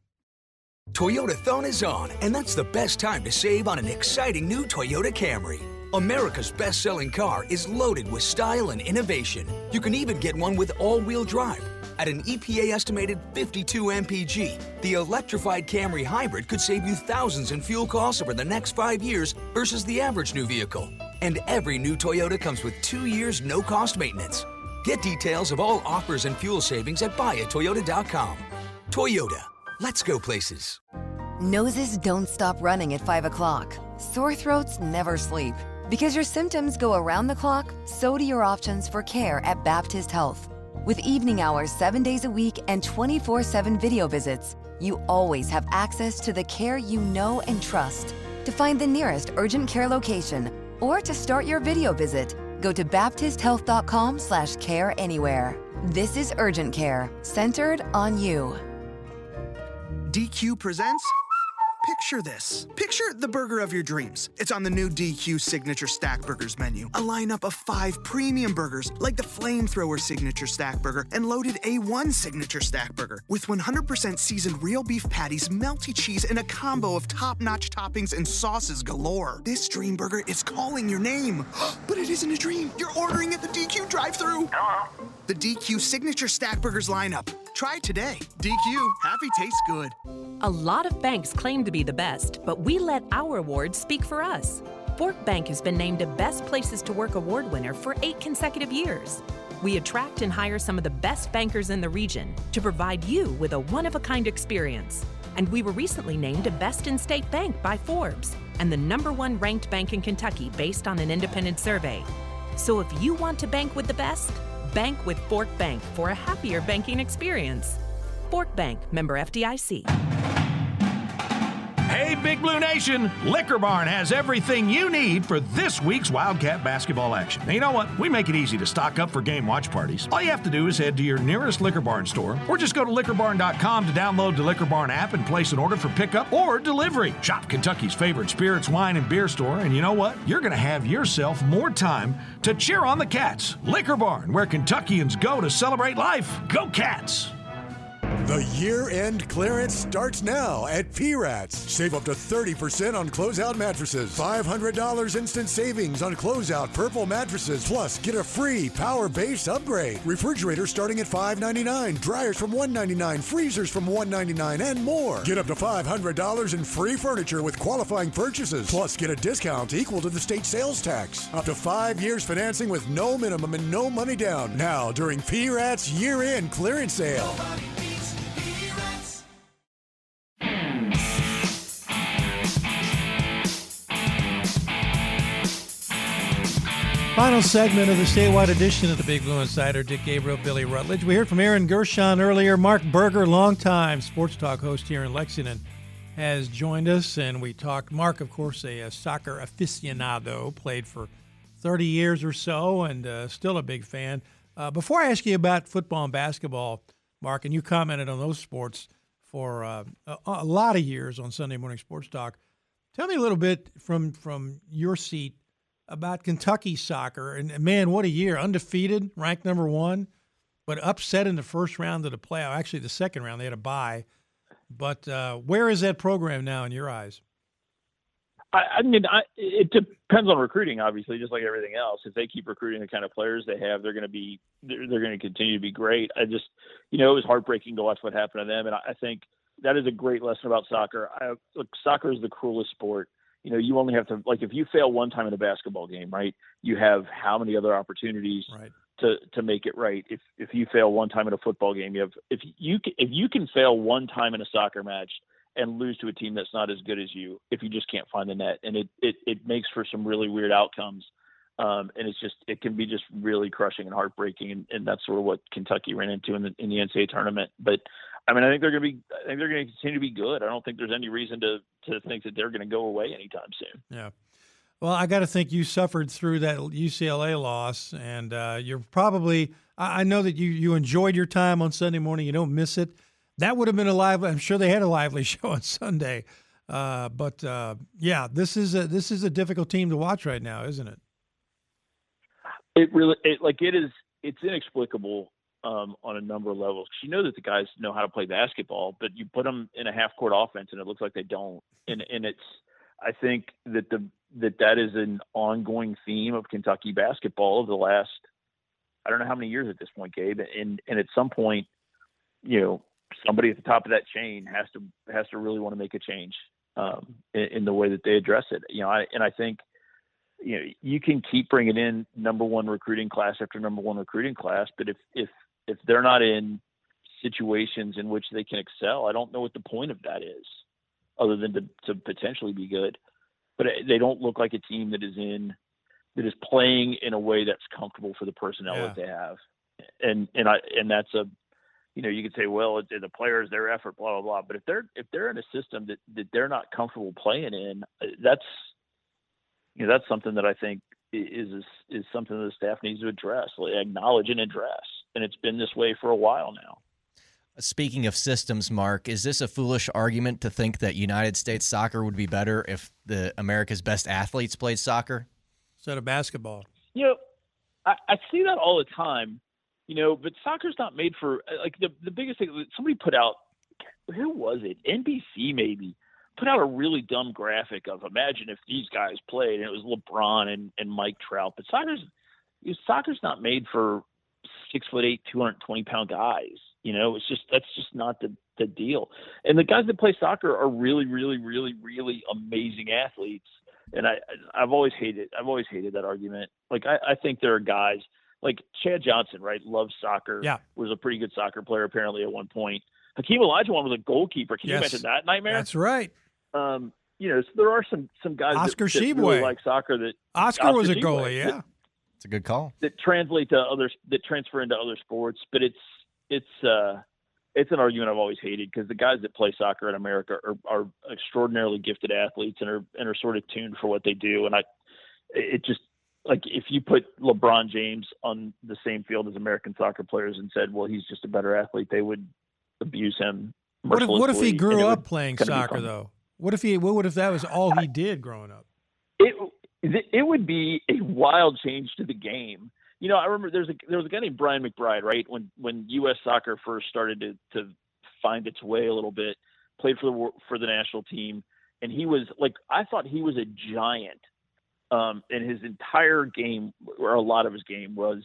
Toyota-thon is on, and that's the best time to save on an exciting new Toyota Camry. America's best-selling car is loaded with style and innovation. You can even get one with all-wheel drive. At an EPA-estimated 52 mpg, the electrified Camry Hybrid could save you thousands in fuel costs over the next 5 years versus the average new vehicle. And every new Toyota comes with 2 years no-cost maintenance. Get details of all offers and fuel savings at buyatoyota.com. Toyota. Let's go places. Noses don't stop running at 5 o'clock. Sore throats never sleep. Because your symptoms go around the clock, so do your options for care at Baptist Health. With evening hours 7 days a week and 24/7 video visits, you always have access to the care you know and trust. To find the nearest urgent care location or to start your video visit, go to baptisthealth.com/careanywhere. This is urgent care, centered on you. DQ presents Picture this. Picture the burger of your dreams. It's on the new DQ Signature Stack Burgers menu. A lineup of 5 premium burgers like the Flamethrower Signature Stack Burger and Loaded A1 Signature Stack Burger with 100% seasoned real beef patties, melty cheese, and a combo of top-notch toppings and sauces galore. This dream burger is calling your name. But it isn't a dream. You're ordering at the DQ drive-thru. Hello? The DQ Signature Stack Burgers lineup. Try today. DQ. Happy tastes good. A lot of banks claim to be the best, but we let our awards speak for us. Fort Bank has been named a Best Places to Work award winner for 8 consecutive years. We attract and hire some of the best bankers in the region to provide you with a one-of-a-kind experience. And we were recently named a Best in State Bank by Forbes and the #1 ranked bank in Kentucky based on an independent survey. So if you want to bank with the best, bank with Fort Bank for a happier banking experience. Fort Bank, member FDIC. Hey, Big Blue Nation, Liquor Barn has everything you need for this week's Wildcat basketball action. Now, you know what? We make it easy to stock up for game watch parties. All you have to do is head to your nearest Liquor Barn store or just go to liquorbarn.com to download the Liquor Barn app and place an order for pickup or delivery. Shop Kentucky's favorite spirits, wine, and beer store, and you know what? You're going to have yourself more time to cheer on the Cats. Liquor Barn, where Kentuckians go to celebrate life. Go Cats! The year-end clearance starts now at P-Rats. Save up to 30% on closeout mattresses. $500 instant savings on closeout purple mattresses. Plus, get a free power base upgrade. Refrigerators starting at $5.99. Dryers from $1.99. Freezers from $1.99 and more. Get up to $500 in free furniture with qualifying purchases. Plus, get a discount equal to the state sales tax. Up to 5 years financing with no minimum and no money down. Now, during P-Rats year-end clearance sale. Final segment of the statewide edition of the Big Blue Insider. Dick Gabriel, Billy Rutledge. We heard from Aaron Gershon earlier. Mark Berger, longtime sports talk host here in Lexington, has joined us, and we talked. Mark, of course, a soccer aficionado, played for 30 years or so, and still a big fan. Before I ask you about football and basketball, Mark, and you commented on those sports for a lot of years on Sunday Morning Sports Talk. Tell me a little bit from your seat about Kentucky soccer, and man, what a year. Undefeated, ranked #1, but upset in the first round of the playoff. Actually, the second round, they had a bye. But where is that program now in your eyes? I mean, it depends on recruiting, obviously, just like everything else. If they keep recruiting the kind of players they have, they're going to continue to be great. I just, it was heartbreaking to watch what happened to them, and I think that is a great lesson about soccer. Look, soccer is the cruelest sport. You only have to, if you fail one time in a basketball game, right, you have how many other opportunities to make it right. If you fail one time in a football game, you have, if you can fail one time in a soccer match and lose to a team that's not as good as you, if you just can't find the net, and it makes for some really weird outcomes. And it can be just really crushing and heartbreaking. And that's sort of what Kentucky ran into in the NCAA tournament. But I mean, I think they're going to continue to be good. I don't think there's any reason to think that they're going to go away anytime soon. Yeah. Well, I got to think you suffered through that UCLA loss, and you're probably, I know that you enjoyed your time on Sunday morning. You don't miss it. That would have been I'm sure they had a lively show on Sunday. But this is a difficult team to watch right now, isn't it? It's inexplicable on a number of levels. You know that the guys know how to play basketball, but you put them in a half-court offense, and it looks like they don't. And it's, I think that that is an ongoing theme of Kentucky basketball over the last, I don't know how many years at this point, Gabe. And at some point, somebody at the top of that chain has to really want to make a change in the way that they address it. I think. You can keep bringing in #1 recruiting class after #1 recruiting class, but if they're not in situations in which they can excel, I don't know what the point of that is, other than to potentially be good. But they don't look like a team that is playing in a way that's comfortable for the personnel that they have, and that's a, you could say, well, the players, their effort, blah blah blah. But if they're in a system that they're not comfortable playing in, that's. That's something that I think is something that the staff needs to acknowledge and address. And it's been this way for a while now. Speaking of systems, Mark, is this a foolish argument to think that United States soccer would be better if the America's best athletes played soccer instead of basketball? You know, I see that all the time, you know, but soccer's not made for, like, the biggest thing, somebody put out, who was it? NBC maybe, put out a really dumb graphic of imagine if these guys played, and it was LeBron and Mike Trout. But soccer's not made for 6'8", 220-pound guys. You know, it's just, that's just not the deal. And the guys that play soccer are really, really, really, really amazing athletes. And I've always hated that argument. Like, I think there are guys like Chad Johnson, right? Loves soccer. Yeah. Was a pretty good soccer player apparently at one point. Hakeem Olajuwon was a goalkeeper. Can you imagine that nightmare? That's right. You know, so there are some guys that really like soccer. That Oscar was a goalie. Shibway, yeah. It's a good call. That translate to others, that transfer into other sports, but it's an argument I've always hated, because the guys that play soccer in America are extraordinarily gifted athletes and are sort of tuned for what they do. And if you put LeBron James on the same field as American soccer players and said, well, he's just a better athlete, they would abuse him. What if he grew up playing soccer though? What if that was all he did growing up? It would be a wild change to the game. You know, I remember there was a guy named Brian McBride, right? When U.S. soccer first started to find its way a little bit, played for the national team, and he was like, I thought he was a giant, and his entire game, or a lot of his game, was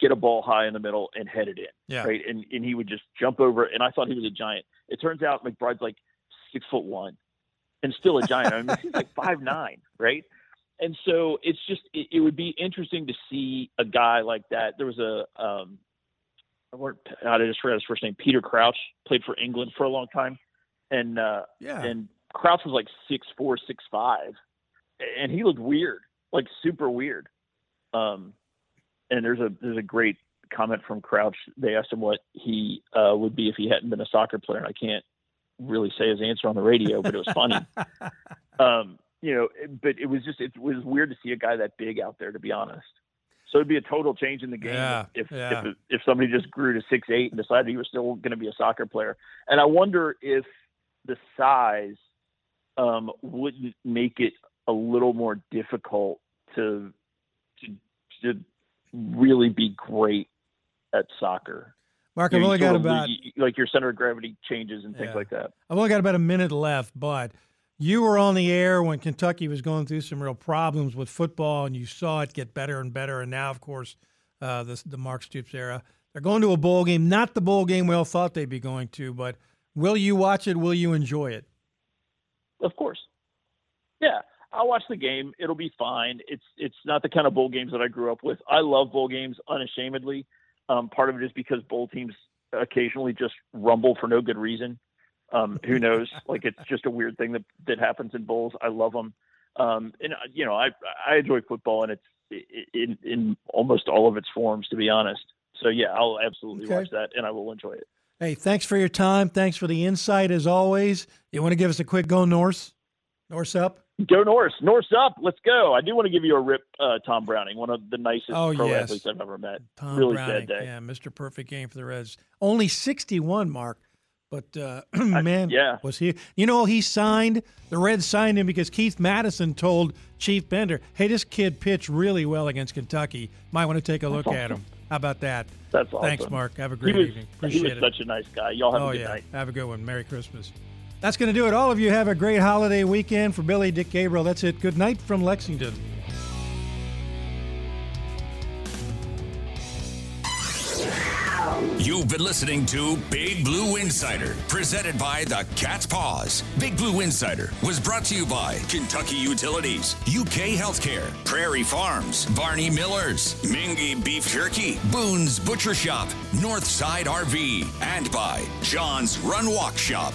get a ball high in the middle and head it in, yeah. Right? And he would just jump over, and I thought he was a giant. It turns out McBride's like 6'1" and still a giant. I mean, he's like 5'9", right? And so it's just, it would be interesting to see a guy like that. There was a, I just forgot his first name, Peter Crouch, played for England for a long time. And and Crouch was like 6'4", 6'5", and he looked weird, like super weird. And there's a great comment from Crouch. They asked him what he would be if he hadn't been a soccer player, and I can't really say his answer on the radio, but it was funny. You know, but it was weird to see a guy that big out there, to be honest. So it'd be a total change in the game if somebody just grew to 6'8" and decided he was still going to be a soccer player. And I wonder if the size wouldn't make it a little more difficult to really be great at soccer. Mark, I've only got about like your center of gravity changes and things like that. I've only got about a minute left, but. You were on the air when Kentucky was going through some real problems with football, and you saw it get better and better. And now, of course, the Mark Stoops era, they're going to a bowl game, not the bowl game we all thought they'd be going to, but will you watch it? Will you enjoy it? Of course. Yeah, I'll watch the game. It'll be fine. It's not the kind of bowl games that I grew up with. I love bowl games unashamedly. Part of it is because bowl teams occasionally just rumble for no good reason. Who knows? Like, it's just a weird thing that happens in bowls. I love them. And you know, I enjoy football, and it's in almost all of its forms, to be honest. So yeah, I'll absolutely watch that, and I will enjoy it. Hey, thanks for your time. Thanks for the insight as always. You want to give us a quick go Norse? Norse up? Go Norse. Norse up. Let's go. I do want to give you a rip, Tom Browning, one of the nicest pro athletes I've ever met. Tom really Browning, sad day. Yeah, Mr. Perfect game for the Reds. Only 61, Mark. But, man, was he – you know, the Reds signed him because Keith Madison told Chief Bender, hey, this kid pitched really well against Kentucky. Might want to take a look at him. How about that? That's awesome. Thanks, Mark. Have a great evening. Appreciate it. He was such a nice guy. Y'all have a good night. Have a good one. Merry Christmas. That's going to do it. All of you have a great holiday weekend. For Billy, Dick Gabriel, that's it. Good night from Lexington. You've been listening to Big Blue Insider, presented by the Caspaws. Big Blue Insider was brought to you by Kentucky Utilities, UK Healthcare, Prairie Farms, Barney Miller's, Mingy Beef Jerky, Boone's Butcher Shop, Northside RV, and by John's Run Walk Shop.